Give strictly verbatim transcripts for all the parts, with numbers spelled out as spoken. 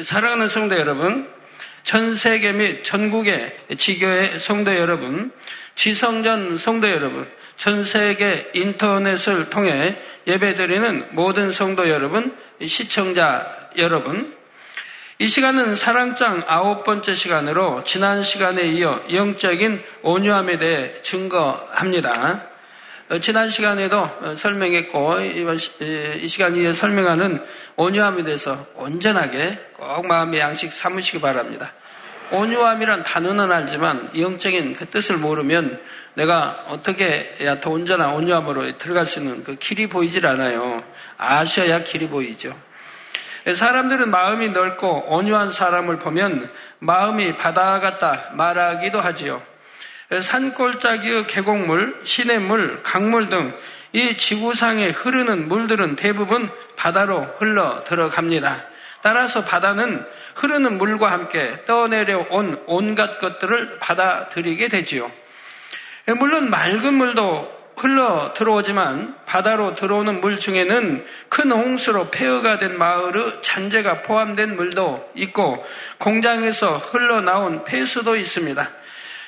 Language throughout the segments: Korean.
사랑하는 성도 여러분, 전 세계 및 전국의 지교회 성도 여러분, 지성전 성도 여러분, 전 세계 인터넷을 통해 예배드리는 모든 성도 여러분, 시청자 여러분, 이 시간은 사랑장 아홉 번째 시간으로 지난 시간에 이어 영적인 온유함에 대해 증거합니다. 지난 시간에도 설명했고 이 시간 이에 설명하는 온유함에 대해서 온전하게 꼭 마음의 양식 삼으시기 바랍니다. 온유함이란 단어는 알지만 영적인 그 뜻을 모르면 내가 어떻게 해야 더 온전한 온유함으로 들어갈 수 있는 그 길이 보이질 않아요. 아셔야 길이 보이죠. 사람들은 마음이 넓고 온유한 사람을 보면 마음이 바다 같다 말하기도 하지요. 산골짜기의 계곡물, 시냇물, 강물 등 이 지구상에 흐르는 물들은 대부분 바다로 흘러 들어갑니다. 따라서 바다는 흐르는 물과 함께 떠내려온 온갖 것들을 받아들이게 되지요. 물론 맑은 물도 흘러 들어오지만 바다로 들어오는 물 중에는 큰 홍수로 폐허가 된 마을의 잔재가 포함된 물도 있고 공장에서 흘러나온 폐수도 있습니다.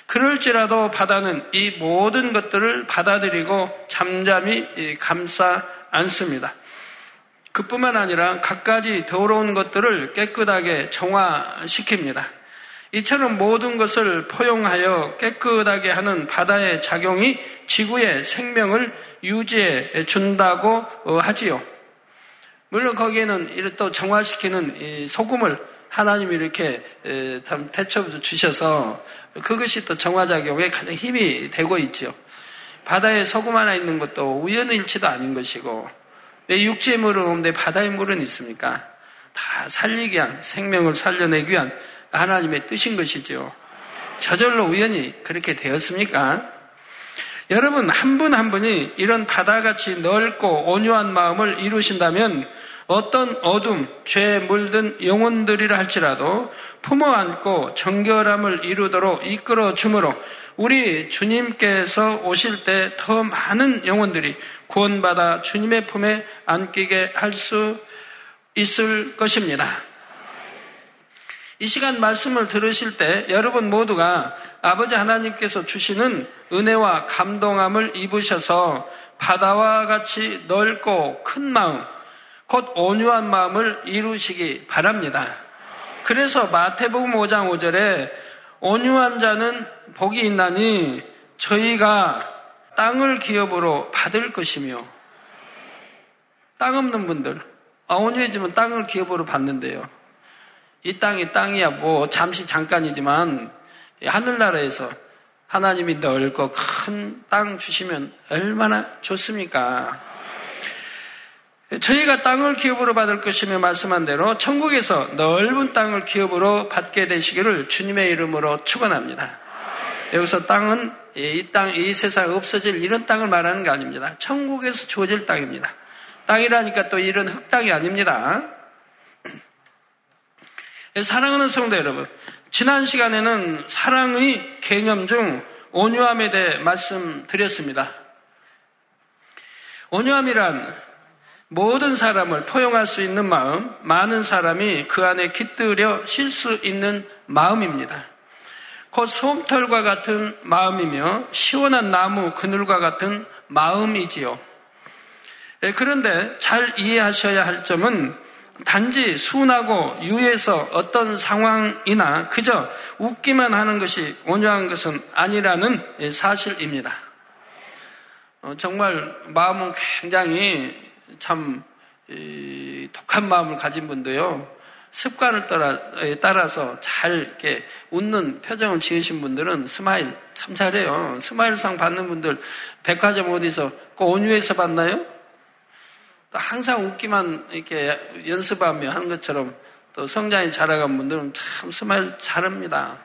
그럴지라도 바다는 이 모든 것들을 받아들이고 잠잠히 감싸 안습니다. 그뿐만 아니라 갖가지 더러운 것들을 깨끗하게 정화시킵니다. 이처럼 모든 것을 포용하여 깨끗하게 하는 바다의 작용이 지구의 생명을 유지해 준다고 하지요. 물론 거기에는 또 정화시키는 소금을 하나님이 이렇게 참 대첩도 주셔서 그것이 또 정화작용에 가장 힘이 되고 있죠. 바다에 소금 하나 있는 것도 우연일치도 아닌 것이고 왜 육지의 물은 없는데 바다의 물은 있습니까? 다 살리기 위한, 생명을 살려내기 위한 하나님의 뜻인 것이죠. 저절로 우연히 그렇게 되었습니까? 여러분 한 분 한 분이 이런 바다같이 넓고 온유한 마음을 이루신다면 어떤 어둠, 죄에 물든 영혼들이라 할지라도 품어안고 정결함을 이루도록 이끌어주므로 우리 주님께서 오실 때 더 많은 영혼들이 구원받아 주님의 품에 안기게 할 수 있을 것입니다. 이 시간 말씀을 들으실 때 여러분 모두가 아버지 하나님께서 주시는 은혜와 감동함을 입으셔서 바다와 같이 넓고 큰 마음, 곧 온유한 마음을 이루시기 바랍니다. 그래서 마태복음 오 장 오 절에 온유한 자는 복이 있나니 저희가 땅을 기업으로 받을 것이며, 땅 없는 분들, 아, 온유해지면 땅을 기업으로 받는데요. 이 땅이 땅이야 뭐 잠시 잠깐이지만 하늘나라에서 하나님이 넓고 큰 땅 주시면 얼마나 좋습니까? 저희가 땅을 기업으로 받을 것이며 말씀한 대로 천국에서 넓은 땅을 기업으로 받게 되시기를 주님의 이름으로 축원합니다. 여기서 땅은 이 땅, 이 세상에 없어질 이런 땅을 말하는 게 아닙니다. 천국에서 주어질 땅입니다. 땅이라니까 또 이런 흙땅이 아닙니다. 사랑하는 성도 여러분, 지난 시간에는 사랑의 개념 중 온유함에 대해 말씀드렸습니다. 온유함이란 모든 사람을 포용할 수 있는 마음, 많은 사람이 그 안에 깃들여 쉴 수 있는 마음입니다. 곧 솜털과 같은 마음이며 시원한 나무 그늘과 같은 마음이지요. 그런데 잘 이해하셔야 할 점은 단지 순하고 유해서 어떤 상황이나 그저 웃기만 하는 것이 온유한 것은 아니라는 사실입니다. 정말 마음은 굉장히 참 이, 독한 마음을 가진 분도요, 습관을 따라, 따라서 잘 이렇게 웃는 표정을 지으신 분들은 스마일 참 잘해요. 스마일상 받는 분들 백화점 어디서 그 온유해서 받나요? 항상 웃기만 이렇게 연습하며 하는 것처럼 또 성장이 자라간 분들은 참 스마일 잘합니다.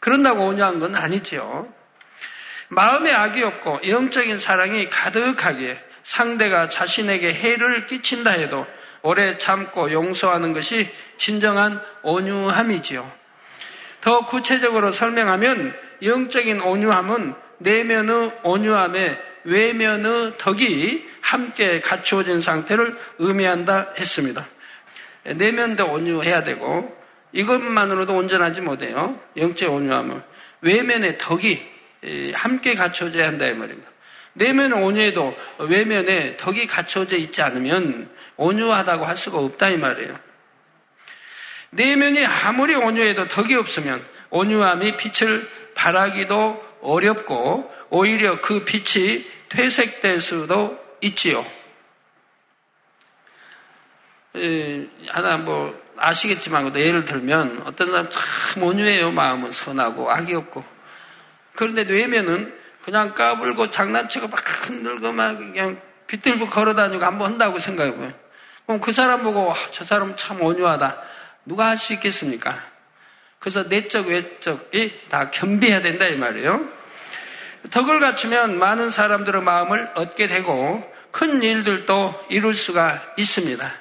그런다고 온유한 건 아니지요. 마음에 악이 없고 영적인 사랑이 가득하기에 상대가 자신에게 해를 끼친다 해도 오래 참고 용서하는 것이 진정한 온유함이지요. 더 구체적으로 설명하면 영적인 온유함은 내면의 온유함에 외면의 덕이 함께 갖추어진 상태를 의미한다 했습니다. 내면도 온유해야 되고 이것만으로도 온전하지 못해요. 영적 온유함은 외면의 덕이 함께 갖춰져야 한다 이 말입니다. 내면 온유에도 외면에 덕이 갖춰져 있지 않으면 온유하다고 할 수가 없다 이 말이에요. 내면이 아무리 온유해도 덕이 없으면 온유함이 빛을 발하기도 어렵고 오히려 그 빛이 퇴색될 수도 있지요. 에, 하나 뭐 아시겠지만 예를 들면 어떤 사람 참 온유해요. 마음은 선하고 악이 없고. 그런데 외면은 그냥 까불고 장난치고 막 흔들고 막 그냥 비틀고 걸어다니고 한번 한다고 생각해보면 그럼 그 사람 보고 아, 저 사람 참 온유하다. 누가 할 수 있겠습니까? 그래서 내적 외적이 다 겸비해야 된다 이 말이에요. 덕을 갖추면 많은 사람들의 마음을 얻게 되고 큰 일들도 이룰 수가 있습니다.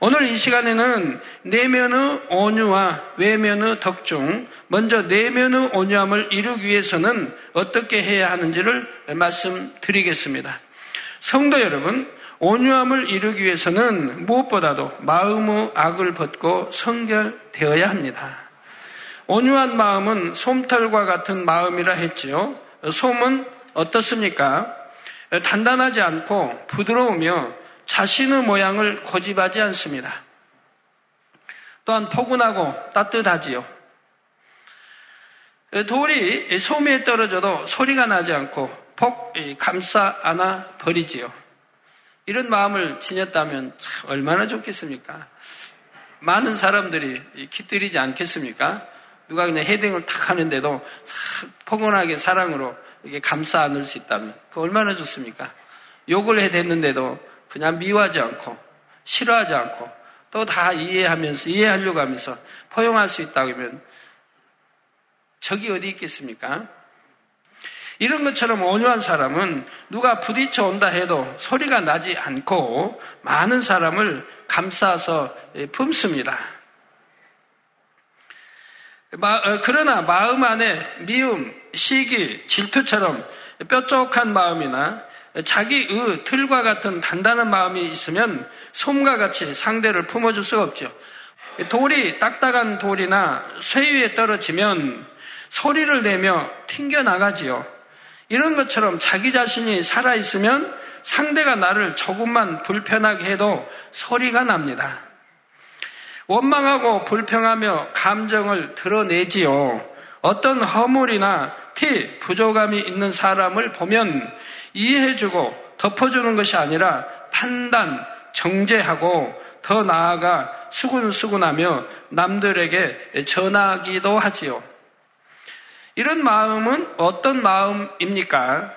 오늘 이 시간에는 내면의 온유와 외면의 덕 중 먼저 내면의 온유함을 이루기 위해서는 어떻게 해야 하는지를 말씀드리겠습니다. 성도 여러분, 온유함을 이루기 위해서는 무엇보다도 마음의 악을 벗고 성결되어야 합니다. 온유한 마음은 솜털과 같은 마음이라 했지요. 솜은 어떻습니까? 단단하지 않고 부드러우며 자신의 모양을 고집하지 않습니다. 또한 포근하고 따뜻하지요. 돌이 소미에 떨어져도 소리가 나지 않고 폭 감싸 안아 버리지요. 이런 마음을 지녔다면 참 얼마나 좋겠습니까? 많은 사람들이 깃들이지 않겠습니까? 누가 그냥 헤딩을 탁 하는데도 포근하게 사랑으로 이렇게 감싸 안을 수 있다면 그 얼마나 좋습니까? 욕을 해댔는데도 그냥 미워하지 않고 싫어하지 않고 또 다 이해하면서 이해하려고 하면서 포용할 수 있다고 하면 적이 어디 있겠습니까? 이런 것처럼 온유한 사람은 누가 부딪혀 온다 해도 소리가 나지 않고 많은 사람을 감싸서 품습니다. 그러나 마음 안에 미움, 시기, 질투처럼 뾰족한 마음이나 자기의 틀과 같은 단단한 마음이 있으면 솜과 같이 상대를 품어줄 수가 없죠. 돌이 딱딱한 돌이나 쇠 위에 떨어지면 소리를 내며 튕겨나가지요. 이런 것처럼 자기 자신이 살아있으면 상대가 나를 조금만 불편하게 해도 소리가 납니다. 원망하고 불평하며 감정을 드러내지요. 어떤 허물이나 티, 부족함이 있는 사람을 보면 이해해주고 덮어주는 것이 아니라 판단, 정죄하고 더 나아가 수군수군하며 남들에게 전하기도 하지요. 이런 마음은 어떤 마음입니까?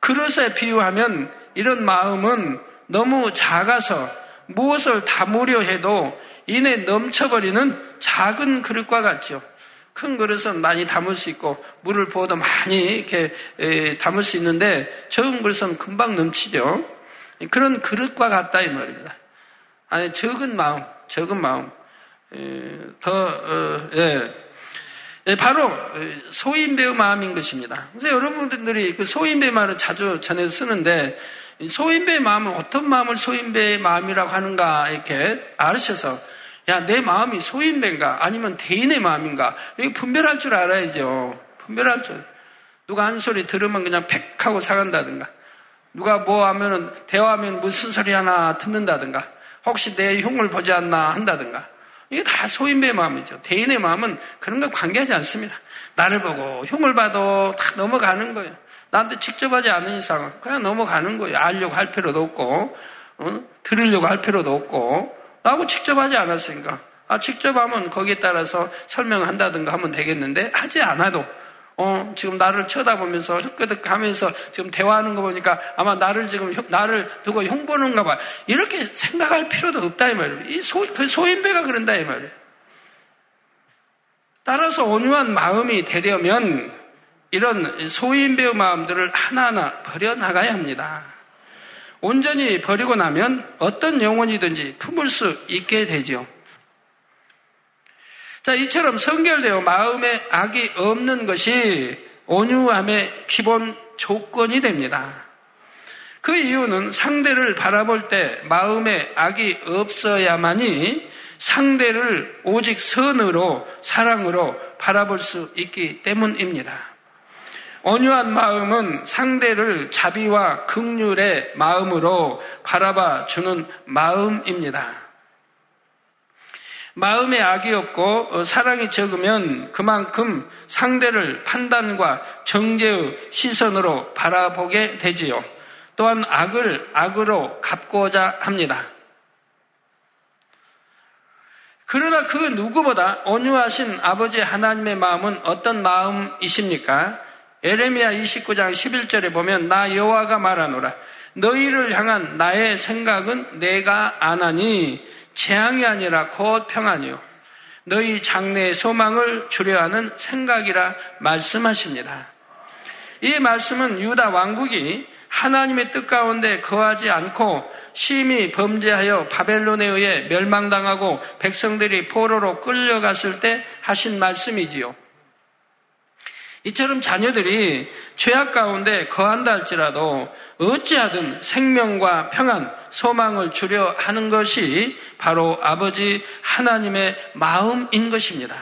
그릇에 비유하면 이런 마음은 너무 작아서 무엇을 담으려 해도 이내 넘쳐버리는 작은 그릇과 같지요. 큰 그릇은 많이 담을 수 있고 물을 부어도 많이 이렇게 담을 수 있는데 적은 그릇은 금방 넘치죠. 그런 그릇과 같다 이 말입니다. 아니 적은 마음, 적은 마음 더 어, 예. 바로 소인배의 마음인 것입니다. 그래서 여러분들이 소인배 말을 자주 전해서 쓰는데 소인배의 마음은 어떤 마음을 소인배의 마음이라고 하는가 이렇게 알으셔서. 야, 내 마음이 소인배인가 아니면 대인의 마음인가 이거 분별할 줄 알아야죠. 분별할 줄. 누가 한 소리 들으면 그냥 팩 하고 사간다든가 누가 뭐 하면은 대화하면 무슨 소리 하나 듣는다든가 혹시 내 흉을 보지 않나 한다든가 이게 다 소인배의 마음이죠. 대인의 마음은 그런 거 관계하지 않습니다. 나를 보고 흉을 봐도 다 넘어가는 거예요. 나한테 직접 하지 않은 이상은 그냥 넘어가는 거예요. 알려고 할 필요도 없고 어? 들으려고 할 필요도 없고 라고 직접 하지 않았으니까 아 직접 하면 거기에 따라서 설명한다든가 하면 되겠는데 하지 않아도 어 지금 나를 쳐다보면서 흑끄덕하면서 지금 대화하는 거 보니까 아마 나를 지금 나를 두고 흉보는가 봐 이렇게 생각할 필요도 없다 이 말이에요. 이 소, 그 소인배가 그런다 이 말이에요. 따라서 온유한 마음이 되려면 이런 소인배의 마음들을 하나하나 버려나가야 합니다. 온전히 버리고 나면 어떤 영혼이든지 품을 수 있게 되죠. 자, 이처럼 성결되어 마음에 악이 없는 것이 온유함의 기본 조건이 됩니다. 그 이유는 상대를 바라볼 때 마음에 악이 없어야만이 상대를 오직 선으로, 사랑으로 바라볼 수 있기 때문입니다. 온유한 마음은 상대를 자비와 긍휼의 마음으로 바라봐 주는 마음입니다. 마음에 악이 없고 사랑이 적으면 그만큼 상대를 판단과 정죄의 시선으로 바라보게 되지요. 또한 악을 악으로 갚고자 합니다. 그러나 그 누구보다 온유하신 아버지 하나님의 마음은 어떤 마음이십니까? 예레미야 이십구 장 십일 절에 보면 나 여호와가 말하노라 너희를 향한 나의 생각은 내가 아나니 재앙이 아니라 곧 평안이요 너희 장래의 소망을 주려 하는 생각이라 말씀하십니다. 이 말씀은 유다 왕국이 하나님의 뜻 가운데 거하지 않고 심히 범죄하여 바벨론에 의해 멸망당하고 백성들이 포로로 끌려갔을 때 하신 말씀이지요. 이처럼 자녀들이 죄악 가운데 거한다 할지라도 어찌하든 생명과 평안, 소망을 주려 하는 것이 바로 아버지 하나님의 마음인 것입니다.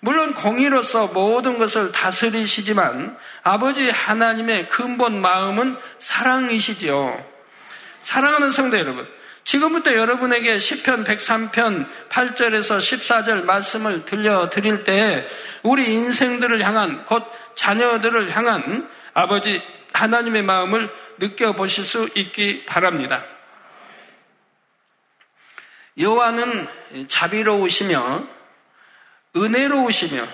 물론 공의로서 모든 것을 다스리시지만 아버지 하나님의 근본 마음은 사랑이시지요. 사랑하는 성도 여러분, 지금부터 여러분에게 시편 백삼 편 팔 절에서 십사 절 말씀을 들려드릴 때 우리 인생들을 향한 곧 자녀들을 향한 아버지 하나님의 마음을 느껴보실 수 있기 바랍니다. 여호와는 자비로우시며 은혜로우시며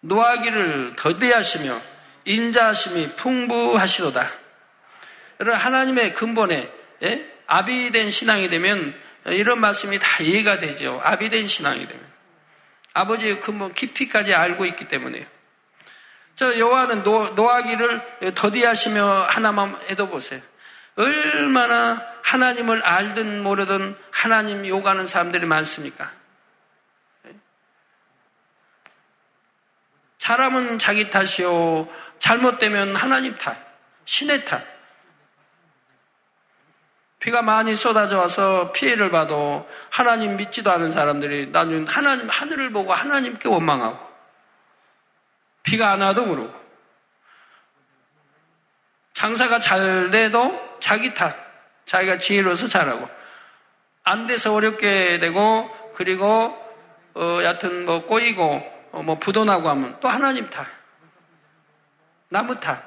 노하기를 더디하시며 인자하심이 풍부하시로다. 하나님의 근본에 예? 아비된 신앙이 되면 이런 말씀이 다 이해가 되죠. 아비된 신앙이 되면 아버지의 근본 깊이까지 알고 있기 때문에요. 저 여호와는 노하기를 더디하시며 하나만 해도 보세요. 얼마나 하나님을 알든 모르든 하나님 욕하는 사람들이 많습니까? 사람은 자기 탓이요, 잘못되면 하나님 탓, 신의 탓. 비가 많이 쏟아져 와서 피해를 봐도 하나님 믿지도 않은 사람들이 나중에 하나님, 하늘을 보고 하나님께 원망하고 비가 안 와도 그러고 장사가 잘 돼도 자기 탓, 자기가 지혜로워서 잘하고 안 돼서 어렵게 되고 그리고 어, 여하튼 뭐 꼬이고 어, 뭐 부도나고 하면 또 하나님 탓, 나무 탓.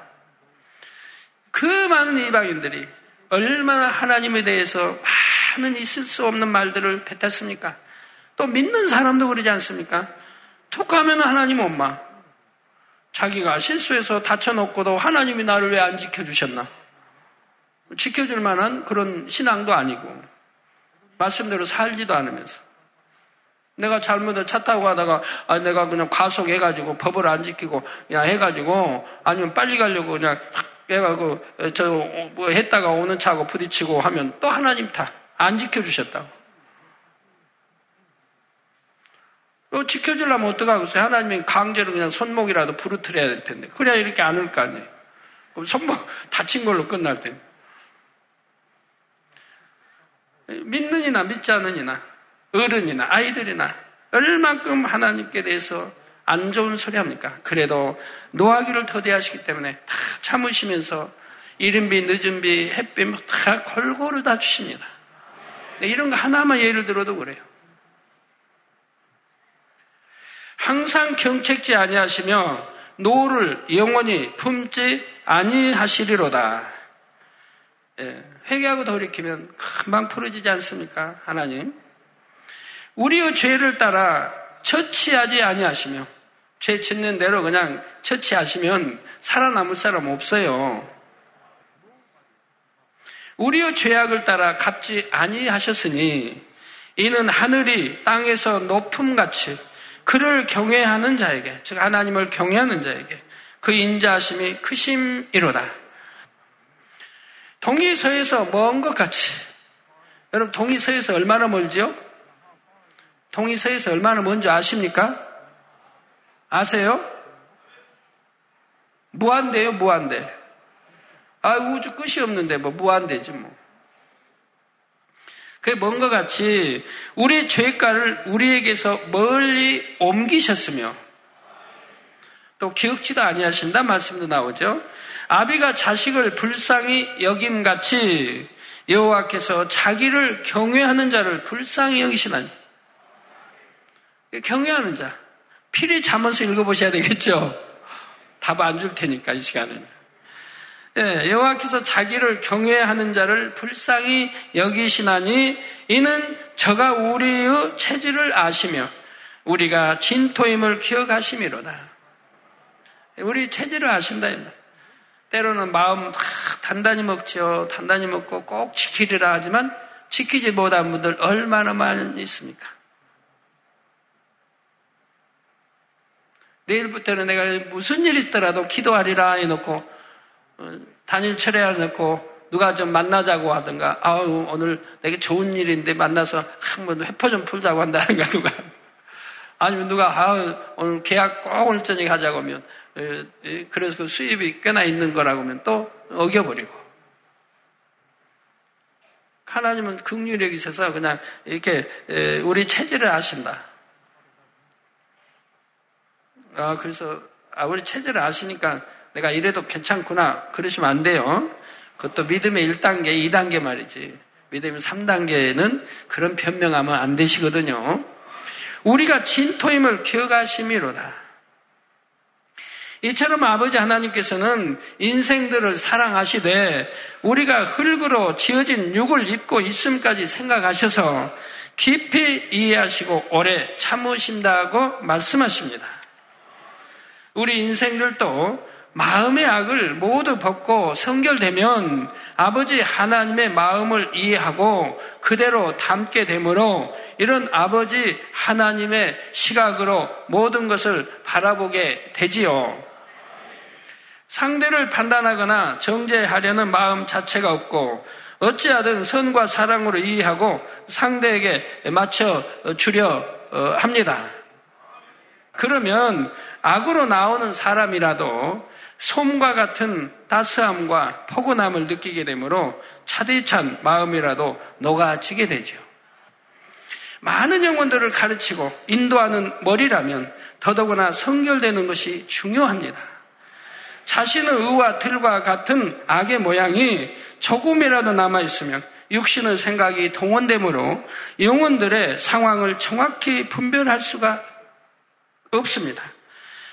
그 많은 이방인들이 얼마나 하나님에 대해서 많은 있을 수 없는 말들을 뱉었습니까? 또 믿는 사람도 그러지 않습니까? 툭 하면 하나님 엄마. 자기가 실수해서 다쳐놓고도 하나님이 나를 왜 안 지켜주셨나? 지켜줄 만한 그런 신앙도 아니고 말씀대로 살지도 않으면서 내가 잘못을 차 타고 가다가 아, 내가 그냥 과속해가지고 법을 안 지키고 그냥 해가지고 아니면 빨리 가려고 그냥 내가 그, 저, 뭐 했다가 오는 차하고 부딪히고 하면 또 하나님 탓. 안 지켜주셨다고. 지켜주려면 어떡하겠어요? 하나님이 강제로 그냥 손목이라도 부르트려야 될 텐데. 그래야 이렇게 안 올 거 아니에요? 그럼 손목 다친 걸로 끝날 텐데. 믿는 이나 믿지 않는 이나, 어른이나 아이들이나, 얼만큼 하나님께 대해서 안 좋은 소리 합니까? 그래도 노하기를 더디하시기 때문에 다 참으시면서 이른 비 늦은 비 햇빛 다 골고루 다 주십니다. 이런 거 하나만 예를 들어도 그래요. 항상 경책지 아니하시며 노를 영원히 품지 아니하시리로다. 회개하고 돌이키면 금방 풀어지지 않습니까? 하나님 우리의 죄를 따라 처치하지 아니하시며 죄 짓는 대로 그냥 처치하시면 살아남을 사람 없어요. 우리의 죄악을 따라 갚지 아니하셨으니 이는 하늘이 땅에서 높음같이 그를 경외하는 자에게 즉 하나님을 경외하는 자에게 그 인자하심이 크심이로다. 동이 서에서 먼 것 같이 여러분 동이 서에서 얼마나 멀지요? 동이 서에서 얼마나 먼지 아십니까? 아세요? 무한대요, 무한대. 아, 우주 끝이 없는데 뭐 무한대지 뭐. 그게 뭔가 같이 우리의 죄가를 우리에게서 멀리 옮기셨으며 또 기억지도 아니하신다 말씀도 나오죠. 아비가 자식을 불쌍히 여김같이 여호와께서 자기를 경외하는 자를 불쌍히 여기시나니. 경외하는 자. 필히 잠언서 읽어보셔야 되겠죠. 답 안 줄 테니까 이 시간에는. 예, 여호와께서 자기를 경외하는 자를 불쌍히 여기시나니 이는 저가 우리의 체질을 아시며 우리가 진토임을 기억하심이로다. 우리 체질을 아신다. 때로는 마음 단단히 먹죠. 단단히 먹고 꼭 지키리라 하지만 지키지 못한 분들 얼마나 많이 있습니까? 내일부터는 내가 무슨 일이 있더라도 기도하리라 해놓고 단일 철회를 해놓고 누가 좀 만나자고 하든가 아우 오늘 내게 좋은 일인데 만나서 한번 회포 좀 풀자고 한다든가 누가 아니면 누가 아우 오늘 계약 꼭 오늘 저녁에 하자고 하면 그래서 그 수입이 꽤나 있는 거라고 하면 또 어겨버리고 하나님은 긍휼력이 있어서 그냥 이렇게 우리 체질을 아신다. 아, 그래서, 아, 우리 체질을 아시니까 내가 이래도 괜찮구나. 그러시면 안 돼요. 그것도 믿음의 일 단계, 이 단계 말이지. 믿음의 삼 단계는 그런 변명하면 안 되시거든요. 우리가 진토임을 기억하심이로다. 이처럼 아버지 하나님께서는 인생들을 사랑하시되 우리가 흙으로 지어진 육을 입고 있음까지 생각하셔서 깊이 이해하시고 오래 참으신다고 말씀하십니다. 우리 인생들도 마음의 악을 모두 벗고 성결되면 아버지 하나님의 마음을 이해하고 그대로 닮게 되므로 이런 아버지 하나님의 시각으로 모든 것을 바라보게 되지요. 상대를 판단하거나 정죄하려는 마음 자체가 없고 어찌하든 선과 사랑으로 이해하고 상대에게 맞춰 주려 합니다. 그러면 악으로 나오는 사람이라도 솜과 같은 따스함과 포근함을 느끼게 되므로 차디찬 마음이라도 녹아지게 되죠. 많은 영혼들을 가르치고 인도하는 머리라면 더더구나 성결되는 것이 중요합니다. 자신의 의와 틀과 같은 악의 모양이 조금이라도 남아있으면 육신의 생각이 동원되므로 영혼들의 상황을 정확히 분별할 수가 없습니다.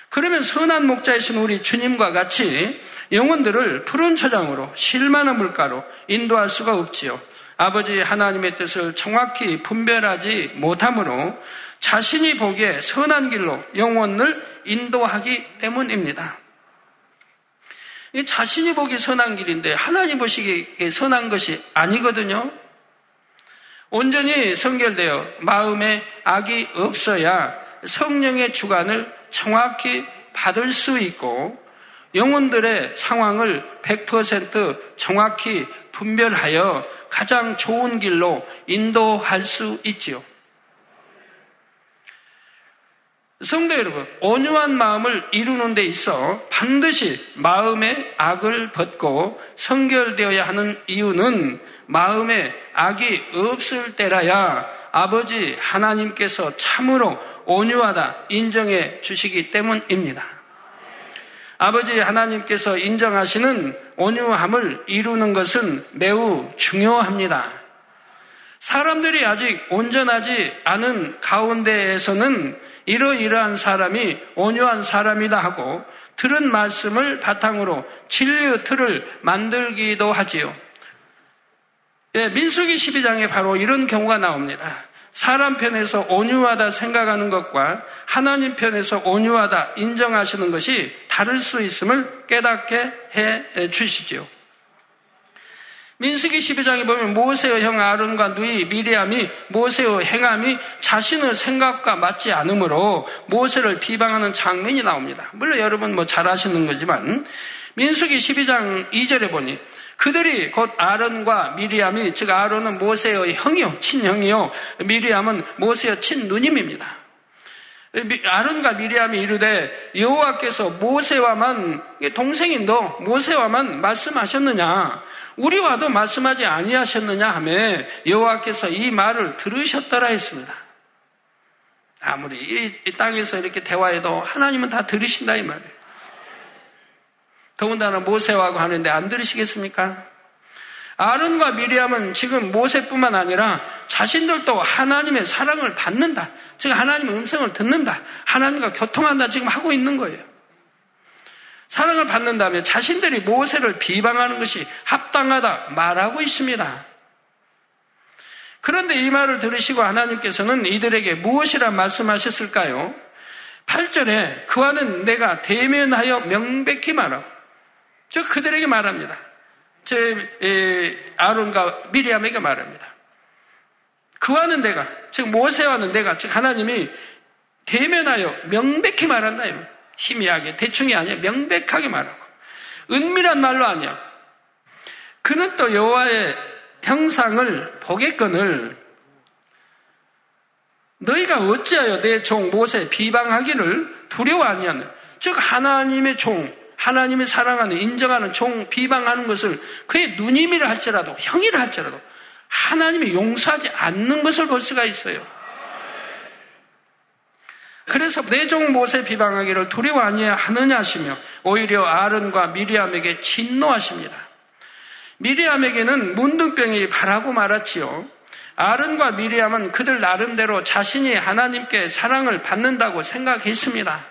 그러면 선한 목자이신 우리 주님과 같이 영혼들을 푸른 초장으로 실만한 물가로 인도할 수가 없지요. 아버지 하나님의 뜻을 정확히 분별하지 못하므로 자신이 보기에 선한 길로 영혼을 인도하기 때문입니다. 자신이 보기 선한 길인데 하나님 보시기에 선한 것이 아니거든요. 온전히 성결되어 마음에 악이 없어야 성령의 주관을 정확히 받을 수 있고 영혼들의 상황을 백 퍼센트 정확히 분별하여 가장 좋은 길로 인도할 수 있지요. 성도 여러분, 온유한 마음을 이루는 데 있어 반드시 마음의 악을 벗고 성결되어야 하는 이유는 마음에 악이 없을 때라야 아버지 하나님께서 참으로 온유하다 인정해 주시기 때문입니다. 아버지 하나님께서 인정하시는 온유함을 이루는 것은 매우 중요합니다. 사람들이 아직 온전하지 않은 가운데에서는 이러이러한 사람이 온유한 사람이다 하고 들은 말씀을 바탕으로 진리의 틀을 만들기도 하지요. 예, 민수기 십이 장에 바로 이런 경우가 나옵니다. 사람 편에서 온유하다 생각하는 것과 하나님 편에서 온유하다 인정하시는 것이 다를 수 있음을 깨닫게 해 주시지요. 민수기 십이 장에 보면 모세의 형 아론과 누이 미리암이 모세의 행함이 자신의 생각과 맞지 않으므로 모세를 비방하는 장면이 나옵니다. 물론 여러분 뭐 잘 아시는 거지만 민수기 십이 장 이 절에 보니 그들이 곧 아론과 미리암이, 즉 아론은 모세의 형이요, 친형이요, 미리암은 모세의 친누님입니다. 아론과 미리암이 이르되 여호와께서 모세와만 동생인 너 모세와만 말씀하셨느냐? 우리와도 말씀하지 아니하셨느냐 하매 여호와께서 이 말을 들으셨더라 했습니다. 아무리 이 땅에서 이렇게 대화해도 하나님은 다 들으신다 이 말이에요. 더군다나 모세하고 하는데 안 들으시겠습니까? 아론과 미리암은 지금 모세뿐만 아니라 자신들도 하나님의 사랑을 받는다. 즉 하나님의 음성을 듣는다. 하나님과 교통한다. 지금 하고 있는 거예요. 사랑을 받는다면 자신들이 모세를 비방하는 것이 합당하다 말하고 있습니다. 그런데 이 말을 들으시고 하나님께서는 이들에게 무엇이라 말씀하셨을까요? 팔 절에 그와는 내가 대면하여 명백히 말하오. 즉 그들에게 말합니다. 제 아론과 미리암에게 말합니다. 그와는 내가, 즉 모세와는 내가, 즉 하나님이 대면하여 명백히 말한다. 희미하게, 대충이 아니야. 명백하게 말하고. 은밀한 말로 아니야. 그는 또 여호와의 형상을 보겠거늘 너희가 어찌하여 내 종 모세 비방하기를 두려워 아니하느냐. 즉 하나님의 종, 하나님의 사랑하는, 인정하는 종 비방하는 것을 그의 누님이라 할지라도, 형이라 할지라도 하나님이 용서하지 않는 것을 볼 수가 있어요. 그래서 내 종 모세 비방하기를 두려워 아니하느냐 하시며 오히려 아론과 미리암에게 진노하십니다. 미리암에게는 문둥병이 바라고 말았지요. 아론과 미리암은 그들 나름대로 자신이 하나님께 사랑을 받는다고 생각했습니다.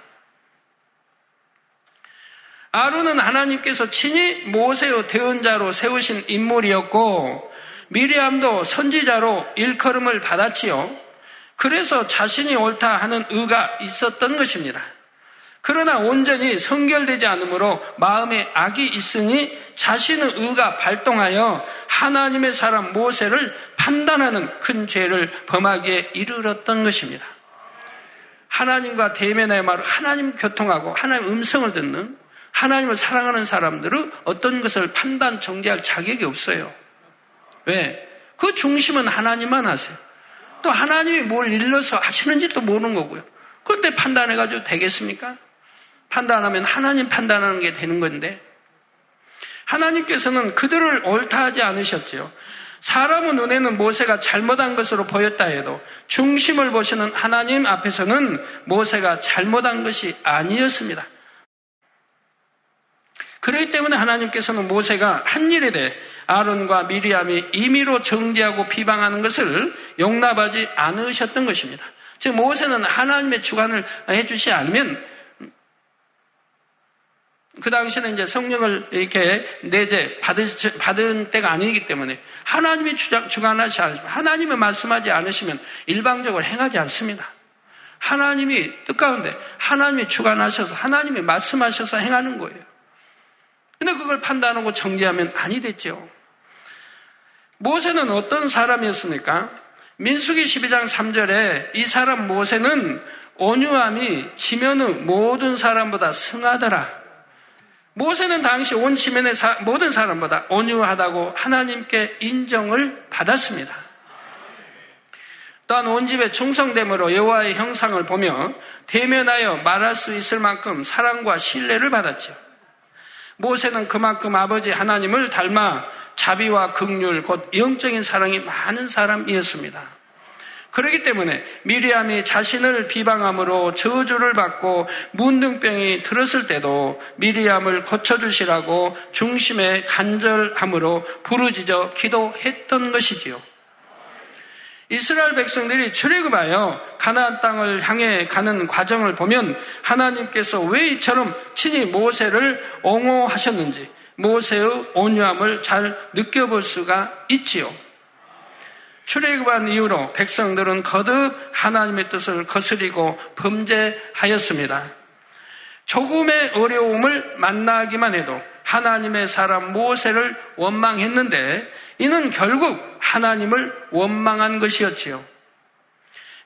아론은 하나님께서 친히 모세의 대언자로 세우신 인물이었고 미리암도 선지자로 일컬음을 받았지요. 그래서 자신이 옳다 하는 의가 있었던 것입니다. 그러나 온전히 성결되지 않으므로 마음에 악이 있으니 자신의 의가 발동하여 하나님의 사람 모세를 판단하는 큰 죄를 범하기에 이르렀던 것입니다. 하나님과 대면의 말을 하나님 교통하고 하나님 음성을 듣는, 하나님을 사랑하는 사람들은 어떤 것을 판단, 정죄할 자격이 없어요. 왜? 그 중심은 하나님만 하세요. 또 하나님이 뭘 일러서 하시는지도 모르는 거고요. 그런데 판단해가지고 되겠습니까? 판단하면 하나님 판단하는 게 되는 건데 하나님께서는 그들을 옳다 하지 않으셨지요. 사람의 눈에는 모세가 잘못한 것으로 보였다 해도 중심을 보시는 하나님 앞에서는 모세가 잘못한 것이 아니었습니다. 그렇기 때문에 하나님께서는 모세가 한 일에 대해 아론과 미리암이 임의로 정죄하고 비방하는 것을 용납하지 않으셨던 것입니다. 즉 모세는 하나님의 주관을 해주시지 않으면, 그 당시에는 이제 성령을 이렇게 내재 받은 때가 아니기 때문에 하나님이 주관하지 않으시면, 하나님이 말씀하지 않으시면 일방적으로 행하지 않습니다. 하나님이 뜻가운데 하나님이 주관하셔서 하나님이 말씀하셔서 행하는 거예요. 근데 그걸 판단하고 정죄하면 아니 됐죠. 모세는 어떤 사람이었습니까? 민수기 십이 장 삼 절에 이 사람 모세는 온유함이 지면의 모든 사람보다 승하더라. 모세는 당시 온 지면의 사, 모든 사람보다 온유하다고 하나님께 인정을 받았습니다. 또한 온 집에 충성됨으로 여호와의 형상을 보며 대면하여 말할 수 있을 만큼 사랑과 신뢰를 받았죠. 모세는 그만큼 아버지 하나님을 닮아 자비와 긍휼 곧 영적인 사랑이 많은 사람이었습니다. 그렇기 때문에 미리암이 자신을 비방함으로 저주를 받고 문둥병이 들었을 때도 미리암을 고쳐주시라고 중심에 간절함으로 부르짖어 기도했던 것이지요. 이스라엘 백성들이 출애굽하여 가나안 땅을 향해 가는 과정을 보면 하나님께서 왜 이처럼 친히 모세를 옹호하셨는지 모세의 온유함을 잘 느껴볼 수가 있지요. 출애굽한 이후로 백성들은 거듭 하나님의 뜻을 거스리고 범죄하였습니다. 조금의 어려움을 만나기만 해도 하나님의 사람 모세를 원망했는데 이는 결국 하나님을 원망한 것이었지요.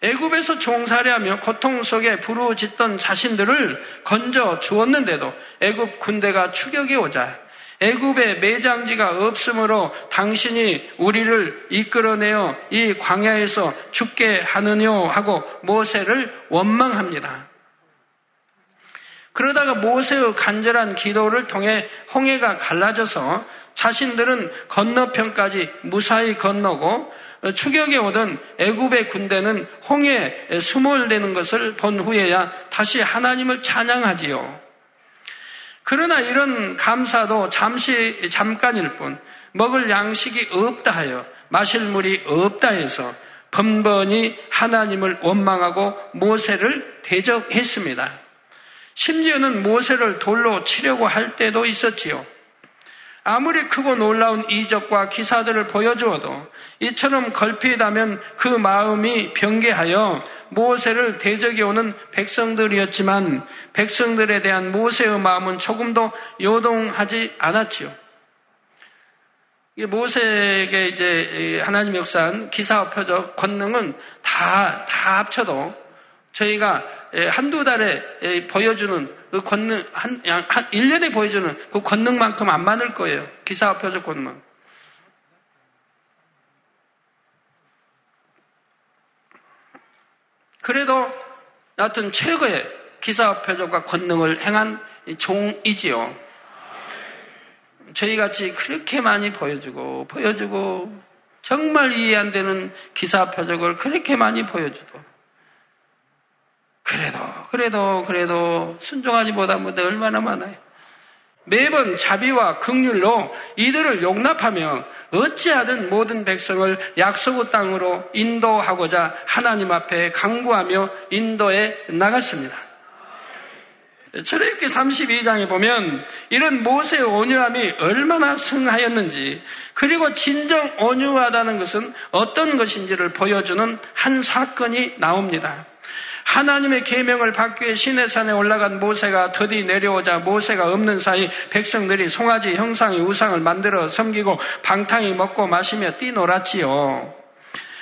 애굽에서 종살이하며 고통 속에 부르짖던 자신들을 건져 주었는데도 애굽 군대가 추격이 오자 애굽에 매장지가 없으므로 당신이 우리를 이끌어내어 이 광야에서 죽게 하느뇨 하고 모세를 원망합니다. 그러다가 모세의 간절한 기도를 통해 홍해가 갈라져서 자신들은 건너편까지 무사히 건너고 추격에 오던 애굽의 군대는 홍해에 수몰되는 것을 본 후에야 다시 하나님을 찬양하지요. 그러나 이런 감사도 잠시 잠깐일 뿐 먹을 양식이 없다 하여 마실 물이 없다 해서 번번이 하나님을 원망하고 모세를 대적했습니다. 심지어는 모세를 돌로 치려고 할 때도 있었지요. 아무리 크고 놀라운 이적과 기사들을 보여주어도 이처럼 걸핏하면 그 마음이 변개하여 모세를 대적해 오는 백성들이었지만 백성들에 대한 모세의 마음은 조금도 요동하지 않았지요. 모세에게 이제 하나님 역사한 기사와 표적, 권능은 다, 다 합쳐도 저희가 한두 달에 보여주는 그 권능, 한, 한, 일 년에 보여주는 그 권능만큼 안 많을 거예요. 기사와 표적 권능. 그래도 하여튼 최고의 기사와 표적과 권능을 행한 종이지요. 저희같이 그렇게 많이 보여주고 보여주고 정말 이해 안 되는 기사 표적을 그렇게 많이 보여주도 그래도 그래도 그래도 순종하지 못한 분들 얼마나 많아요. 매번 자비와 긍휼로 이들을 용납하며 어찌하든 모든 백성을 약속의 땅으로 인도하고자 하나님 앞에 간구하며 인도해 나갔습니다. 출애굽기 삼십이 장에 보면 이런 모세의 온유함이 얼마나 승하였는지 그리고 진정 온유하다는 것은 어떤 것인지를 보여주는 한 사건이 나옵니다. 하나님의 계명을 받기 위해 시내산에 올라간 모세가 더디 내려오자 모세가 없는 사이 백성들이 송아지 형상의 우상을 만들어 섬기고 방탕히 먹고 마시며 뛰놀았지요.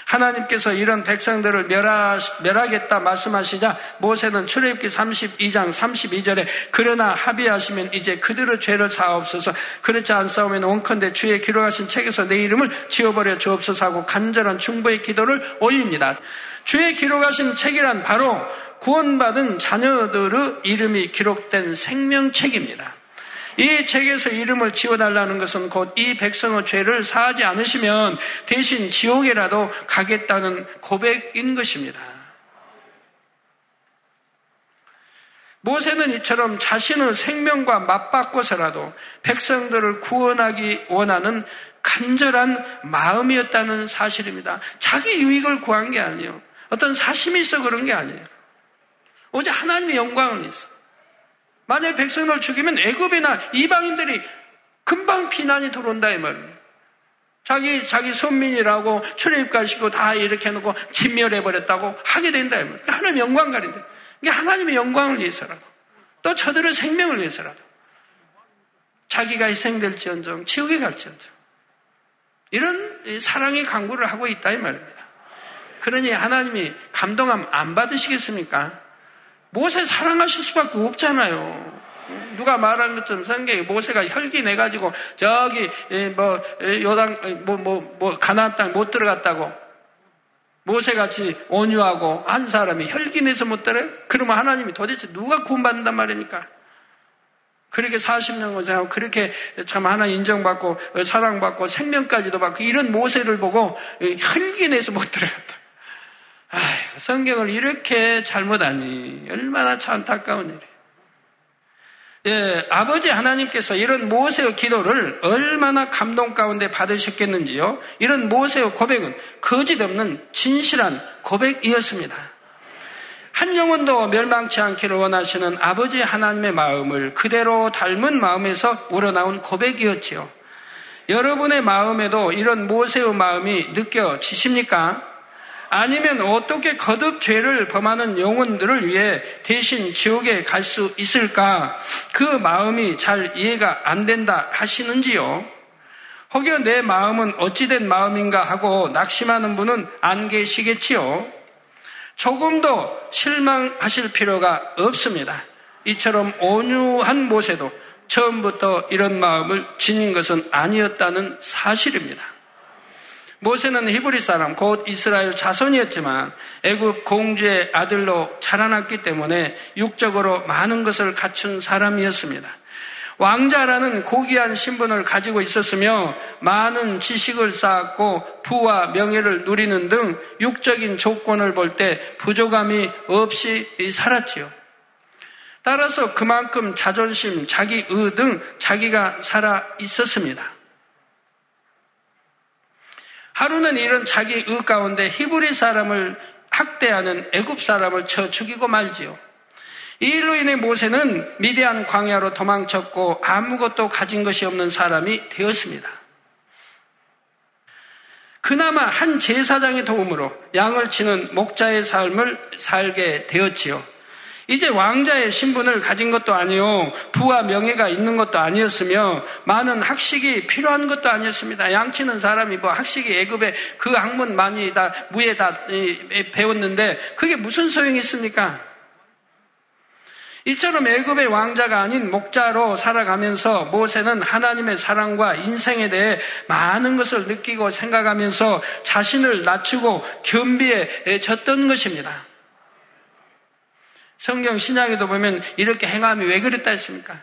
하나님께서 이런 백성들을 멸하, 멸하겠다 말씀하시자 모세는 출애굽기 삼십이 장 삼십이 절에 그러나 합의하시면 이제 그들의 죄를 사하옵소서 그렇지 않사오면 원컨대 주의 기록하신 책에서 내 이름을 지워버려 주옵소서 하고 간절한 중보의 기도를 올립니다. 주의 기록하신 책이란 바로 구원받은 자녀들의 이름이 기록된 생명책입니다. 이 책에서 이름을 지워달라는 것은 곧 이 백성의 죄를 사하지 않으시면 대신 지옥이라도 가겠다는 고백인 것입니다. 모세는 이처럼 자신의 생명과 맞바꿔서라도 백성들을 구원하기 원하는 간절한 마음이었다는 사실입니다. 자기 유익을 구한 게 아니에요. 어떤 사심이 있어 그런 게 아니에요. 오직 하나님의 영광은 있어. 만약 백성을 죽이면 애굽이나 이방인들이 금방 비난이 들어온다 이 말이에요. 자기 자기 선민이라고 출애굽 가시고 다 이렇게 해놓고 진멸해버렸다고 하게 된다 이 말이에요. 하나님의 영광 가린다. 이게 하나님의 영광을 위해서라도 또 저들의 생명을 위해서라도 자기가 희생될지언정 지옥에 갈지언정 이런 사랑의 강구를 하고 있다 이 말입니다. 그러니 하나님이 감동함 안 받으시겠습니까? 모세 사랑하실 수밖에 없잖아요. 누가 말한 것처럼 성경에 모세가 혈기 내가지고 저기 뭐 요단 뭐 뭐 뭐 가나안 땅 못 들어갔다고 모세같이 온유하고 한 사람이 혈기 내서 못 들어요? 그러면 하나님이 도대체 누가 구원받는단 말입니까? 그렇게 사십 년 고생하고 그렇게 참 하나 인정받고 사랑받고 생명까지도 받고 이런 모세를 보고 혈기 내서 못 들어갔다. 아이고, 성경을 이렇게 잘못하니 얼마나 참 안타까운 일이에요. 예, 아버지 하나님께서 이런 모세의 기도를 얼마나 감동 가운데 받으셨겠는지요. 이런 모세의 고백은 거짓없는 진실한 고백이었습니다. 한 영혼도 멸망치 않기를 원하시는 아버지 하나님의 마음을 그대로 닮은 마음에서 우러나온 고백이었지요. 여러분의 마음에도 이런 모세의 마음이 느껴지십니까? 아니면 어떻게 거듭 죄를 범하는 영혼들을 위해 대신 지옥에 갈 수 있을까? 그 마음이 잘 이해가 안 된다 하시는지요? 혹여 내 마음은 어찌된 마음인가 하고 낙심하는 분은 안 계시겠지요? 조금도 실망하실 필요가 없습니다. 이처럼 온유한 모세도 처음부터 이런 마음을 지닌 것은 아니었다는 사실입니다. 모세는 히브리 사람 곧 이스라엘 자손이었지만 애굽 공주의 아들로 자라났기 때문에 육적으로 많은 것을 갖춘 사람이었습니다. 왕자라는 고귀한 신분을 가지고 있었으며 많은 지식을 쌓았고 부와 명예를 누리는 등 육적인 조건을 볼 때 부족함이 없이 살았지요. 따라서 그만큼 자존심, 자기의 등 자기가 살아 있었습니다. 하루는 이런 자기의 가운데 히브리 사람을 학대하는 애굽 사람을 쳐 죽이고 말지요. 이 일로 인해 모세는 미디안 광야로 도망쳤고 아무것도 가진 것이 없는 사람이 되었습니다. 그나마 한 제사장의 도움으로 양을 치는 목자의 삶을 살게 되었지요. 이제 왕자의 신분을 가진 것도 아니요 부와 명예가 있는 것도 아니었으며 많은 학식이 필요한 것도 아니었습니다. 양치는 사람이 뭐 학식이 애급에 그 학문 많이 다 무예 다 배웠는데 그게 무슨 소용이 있습니까? 이처럼 애굽의 왕자가 아닌 목자로 살아가면서 모세는 하나님의 사랑과 인생에 대해 많은 것을 느끼고 생각하면서 자신을 낮추고 겸비해졌던 것입니다. 성경 신약에도 보면 이렇게 행함이 왜 그랬다 했습니까?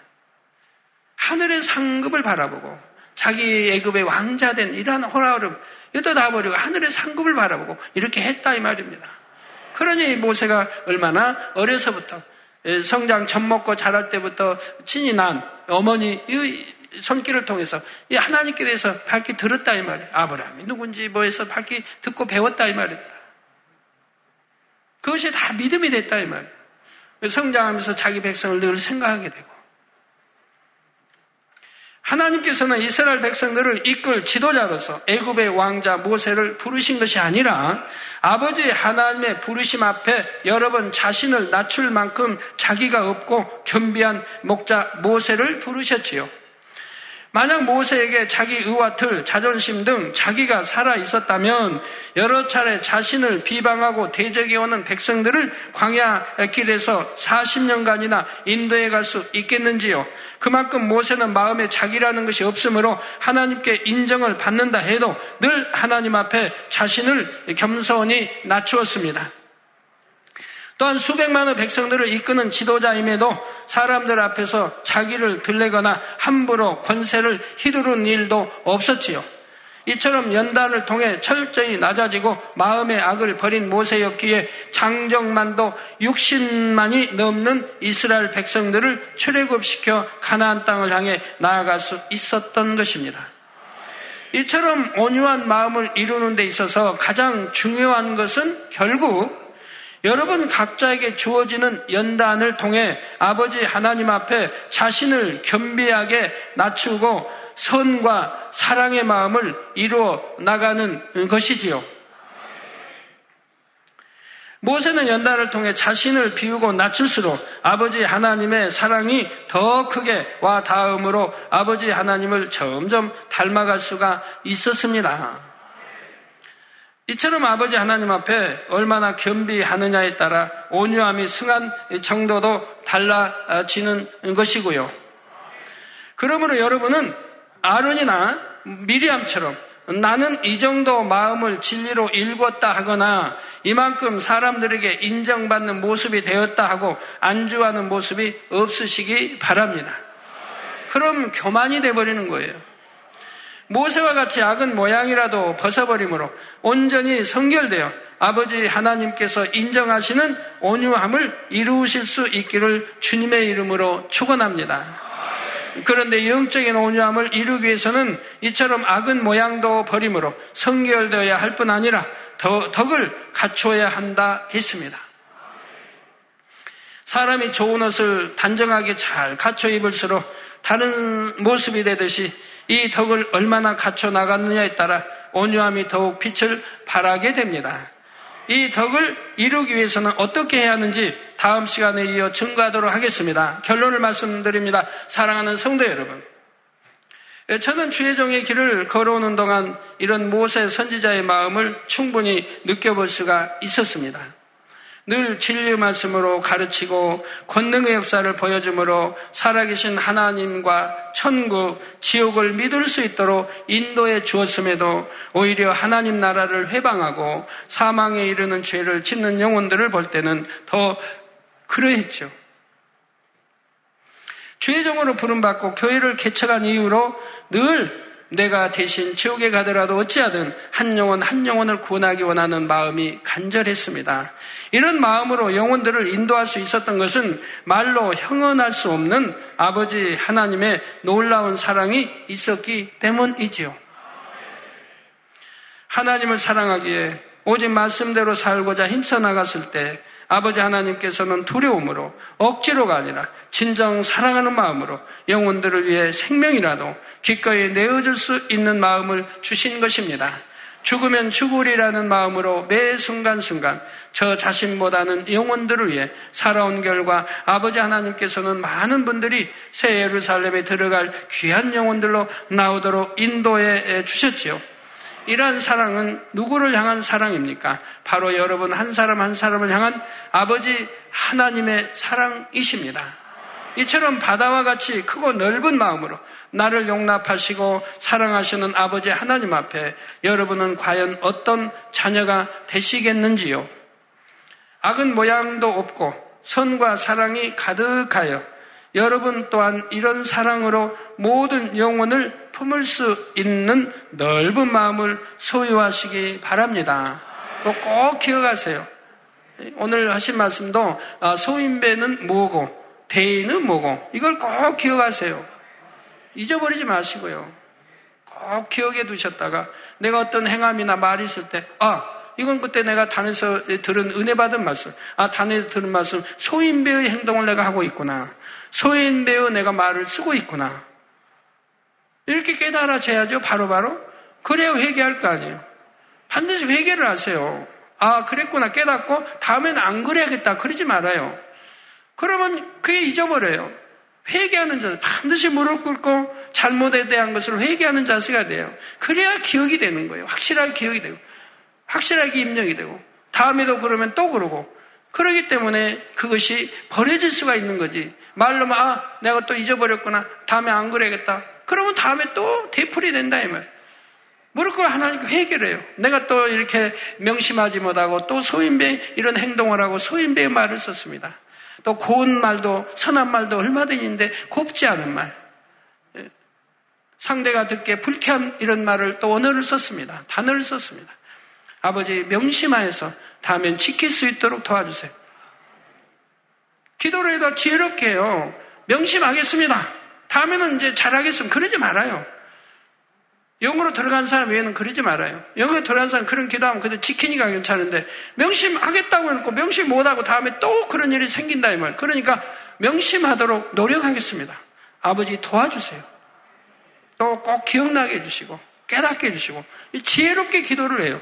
하늘의 상급을 바라보고 자기 애굽의 왕자된 이러한 호라오름 이것도 다 버리고 하늘의 상급을 바라보고 이렇게 했다 이 말입니다. 그러니 모세가 얼마나 어려서부터 성장 젖먹고 자랄 때부터 친이 난 어머니의 손길을 통해서 하나님께 대해서 밝히 들었다 이 말이에요. 아브라함이 누군지 뭐 해서 밝히 듣고 배웠다 이 말입니다. 그것이 다 믿음이 됐다 이 말이에요. 성장하면서 자기 백성을 늘 생각하게 되고 하나님께서는 이스라엘 백성들을 이끌 지도자로서 애굽의 왕자 모세를 부르신 것이 아니라 아버지 하나님의 부르심 앞에 여러 번 자신을 낮출 만큼 자기가 없고 겸비한 목자 모세를 부르셨지요. 만약 모세에게 자기 의와 틀, 자존심 등 자기가 살아 있었다면 여러 차례 자신을 비방하고 대적해오는 백성들을 광야 길에서 사십 년간이나 인도해 갈 수 있겠는지요. 그만큼 모세는 마음에 자기라는 것이 없으므로 하나님께 인정을 받는다 해도 늘 하나님 앞에 자신을 겸손히 낮추었습니다. 또한 수백만의 백성들을 이끄는 지도자임에도 사람들 앞에서 자기를 들레거나 함부로 권세를 휘두르는 일도 없었지요. 이처럼 연단을 통해 철저히 낮아지고 마음의 악을 버린 모세였기에 장정만도 육십만이 넘는 이스라엘 백성들을 출애굽시켜 가나안 땅을 향해 나아갈 수 있었던 것입니다. 이처럼 온유한 마음을 이루는 데 있어서 가장 중요한 것은 결국 여러분 각자에게 주어지는 연단을 통해 아버지 하나님 앞에 자신을 겸비하게 낮추고 선과 사랑의 마음을 이루어 나가는 것이지요. 모세는 연단을 통해 자신을 비우고 낮출수록 아버지 하나님의 사랑이 더 크게 와 닿음으로 아버지 하나님을 점점 닮아갈 수가 있었습니다. 이처럼 아버지 하나님 앞에 얼마나 겸비하느냐에 따라 온유함이 승한 정도도 달라지는 것이고요. 그러므로 여러분은 아론이나 미리암처럼 나는 이 정도 마음을 진리로 일궜다 하거나 이만큼 사람들에게 인정받는 모습이 되었다 하고 안주하는 모습이 없으시기 바랍니다. 그럼 교만이 돼버리는 거예요. 모세와 같이 악은 모양이라도 벗어버림으로 온전히 성결되어 아버지 하나님께서 인정하시는 온유함을 이루실 수 있기를 주님의 이름으로 축원합니다. 그런데 영적인 온유함을 이루기 위해서는 이처럼 악은 모양도 버림으로 성결되어야 할 뿐 아니라 더, 덕을 갖춰야 한다 했습니다. 사람이 좋은 옷을 단정하게 잘 갖춰 입을수록 다른 모습이 되듯이 이 덕을 얼마나 갖춰 나갔느냐에 따라 온유함이 더욱 빛을 발하게 됩니다. 이 덕을 이루기 위해서는 어떻게 해야 하는지 다음 시간에 이어 증거하도록 하겠습니다. 결론을 말씀드립니다. 사랑하는 성도 여러분, 저는 주의종의 길을 걸어오는 동안 이런 모세 선지자의 마음을 충분히 느껴볼 수가 있었습니다. 늘 진리의 말씀으로 가르치고 권능의 역사를 보여주므로 살아계신 하나님과 천국, 지옥을 믿을 수 있도록 인도해 주었음에도 오히려 하나님 나라를 회방하고 사망에 이르는 죄를 짓는 영혼들을 볼 때는 더 그러했죠. 죄종으로 부름받고 교회를 개척한 이후로 늘 내가 대신 지옥에 가더라도 어찌하든 한 영혼 한 영혼을 구원하기 원하는 마음이 간절했습니다. 이런 마음으로 영혼들을 인도할 수 있었던 것은 말로 형언할 수 없는 아버지 하나님의 놀라운 사랑이 있었기 때문이지요. 하나님을 사랑하기에 오직 말씀대로 살고자 힘써 나갔을 때 아버지 하나님께서는 두려움으로 억지로가 아니라 진정 사랑하는 마음으로 영혼들을 위해 생명이라도 기꺼이 내어줄 수 있는 마음을 주신 것입니다. 죽으면 죽으리라는 마음으로 매 순간순간 저 자신보다는 영혼들을 위해 살아온 결과 아버지 하나님께서는 많은 분들이 새 예루살렘에 들어갈 귀한 영혼들로 나오도록 인도해 주셨지요. 이러한 사랑은 누구를 향한 사랑입니까? 바로 여러분 한 사람 한 사람을 향한 아버지 하나님의 사랑이십니다. 이처럼 바다와 같이 크고 넓은 마음으로 나를 용납하시고 사랑하시는 아버지 하나님 앞에 여러분은 과연 어떤 자녀가 되시겠는지요? 악은 모양도 없고 선과 사랑이 가득하여 여러분 또한 이런 사랑으로 모든 영혼을 품을 수 있는 넓은 마음을 소유하시기 바랍니다. 꼭 기억하세요. 오늘 하신 말씀도 소인배는 뭐고 대인은 뭐고 이걸 꼭 기억하세요. 잊어버리지 마시고요. 꼭 기억해 두셨다가 내가 어떤 행함이나 말이 있을 때 아! 이건 그때 내가 단에서 들은 은혜 받은 말씀, 아 단에서 들은 말씀, 소인배의 행동을 내가 하고 있구나. 소인배의 내가 말을 쓰고 있구나. 이렇게 깨달아져야죠. 바로바로. 그래야 회개할 거 아니에요. 반드시 회개를 하세요. 아 그랬구나 깨닫고 다음엔 안 그래야겠다. 그러지 말아요. 그러면 그게 잊어버려요. 회개하는 자세, 반드시 무릎 꿇고 잘못에 대한 것을 회개하는 자세가 돼요. 그래야 기억이 되는 거예요. 확실하게 기억이 되고. 확실하게 입력이 되고 다음에도 그러면 또 그러고 그러기 때문에 그것이 버려질 수가 있는 거지. 말로만 아 내가 또 잊어버렸구나. 다음에 안 그래야겠다. 그러면 다음에 또 되풀이 된다 이 말. 모를 걸 하나님께 회개를 해요. 내가 또 이렇게 명심하지 못하고 또 소인배 이런 행동을 하고 소인배의 말을 썼습니다. 또 고운 말도 선한 말도 얼마든지 있는데 곱지 않은 말. 상대가 듣기에 불쾌한 이런 말을 또 언어를 썼습니다. 단어를 썼습니다. 아버지 명심하여서 다음엔 지킬 수 있도록 도와주세요. 기도를 해도 지혜롭게 해요. 명심하겠습니다. 다음에는 이제 잘하겠습니다. 그러지 말아요. 영으로 들어간 사람 외에는 그러지 말아요. 영으로 들어간 사람 그런 기도하면 그래도 지키니까 괜찮은데 명심하겠다고 해놓고 명심 못하고 다음에 또 그런 일이 생긴다 이 말. 그러니까 명심하도록 노력하겠습니다. 아버지 도와주세요. 또 꼭 기억나게 해주시고 깨닫게 해주시고 지혜롭게 기도를 해요.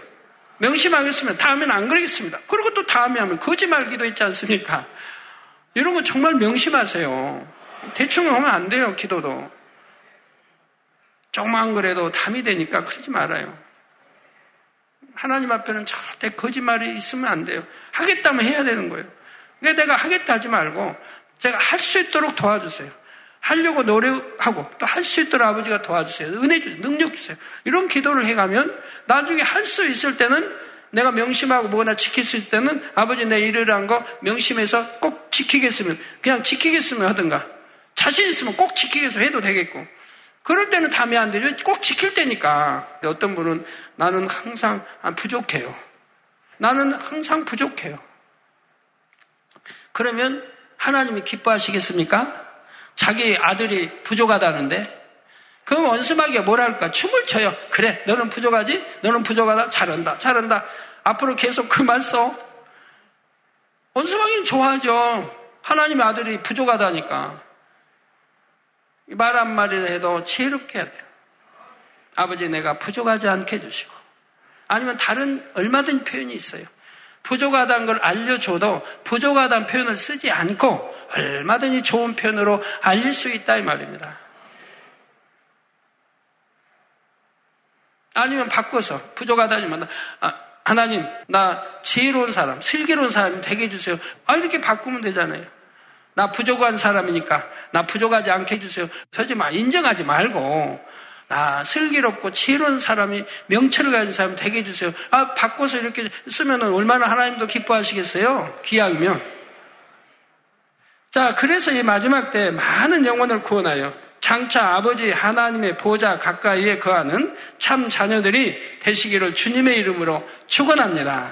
명심하겠습니다. 다음엔 안 그러겠습니다. 그리고 또 다음에 하면 거짓말 기도했지 않습니까? 이런 거 정말 명심하세요. 대충 하면 안 돼요. 기도도. 조금만 그래도 담이 되니까 그러지 말아요. 하나님 앞에는 절대 거짓말이 있으면 안 돼요. 하겠다면 해야 되는 거예요. 그러니까 내가 하겠다 하지 말고 제가 할 수 있도록 도와주세요. 하려고 노력하고 또 할 수 있도록 아버지가 도와주세요. 은혜 주세요. 능력 주세요. 이런 기도를 해가면 나중에 할 수 있을 때는 내가 명심하고 뭐나 지킬 수 있을 때는 아버지 내 일을 한 거 명심해서 꼭 지키겠으면 그냥 지키겠으면 하든가 자신 있으면 꼭 지키겠으면 해도 되겠고 그럴 때는 담이 안 되죠. 꼭 지킬 때니까. 어떤 분은 나는 항상 부족해요. 나는 항상 부족해요. 그러면 하나님이 기뻐하시겠습니까? 자기 아들이 부족하다는데 그럼 원수마귀가 뭐랄까 춤을 춰요. 그래 너는 부족하지? 너는 부족하다. 잘한다. 잘한다. 앞으로 계속 그 말 써. 원수마귀는 좋아하죠. 하나님의 아들이 부족하다니까. 말 한마디 해도 지혜롭게 해야 돼요. 아버지 내가 부족하지 않게 해주시고 아니면 다른 얼마든지 표현이 있어요. 부족하다는 걸 알려줘도 부족하다는 표현을 쓰지 않고 얼마든지 좋은 표현으로 알릴 수 있다 이 말입니다. 아니면 바꿔서 부족하다지만 아, 하나님 나 지혜로운 사람 슬기로운 사람 되게 해주세요. 아, 이렇게 바꾸면 되잖아요. 나 부족한 사람이니까 나 부족하지 않게 해주세요. 하지만 인정하지 말고 나 슬기롭고 지혜로운 사람이 명철을 가진 사람 되게 해주세요. 아 바꿔서 이렇게 쓰면 얼마나 하나님도 기뻐하시겠어요. 기약이면. 자, 그래서 이 마지막 때에 많은 영혼을 구원하여 장차 아버지 하나님의 보좌 가까이에 거하는 참 자녀들이 되시기를 주님의 이름으로 축원합니다.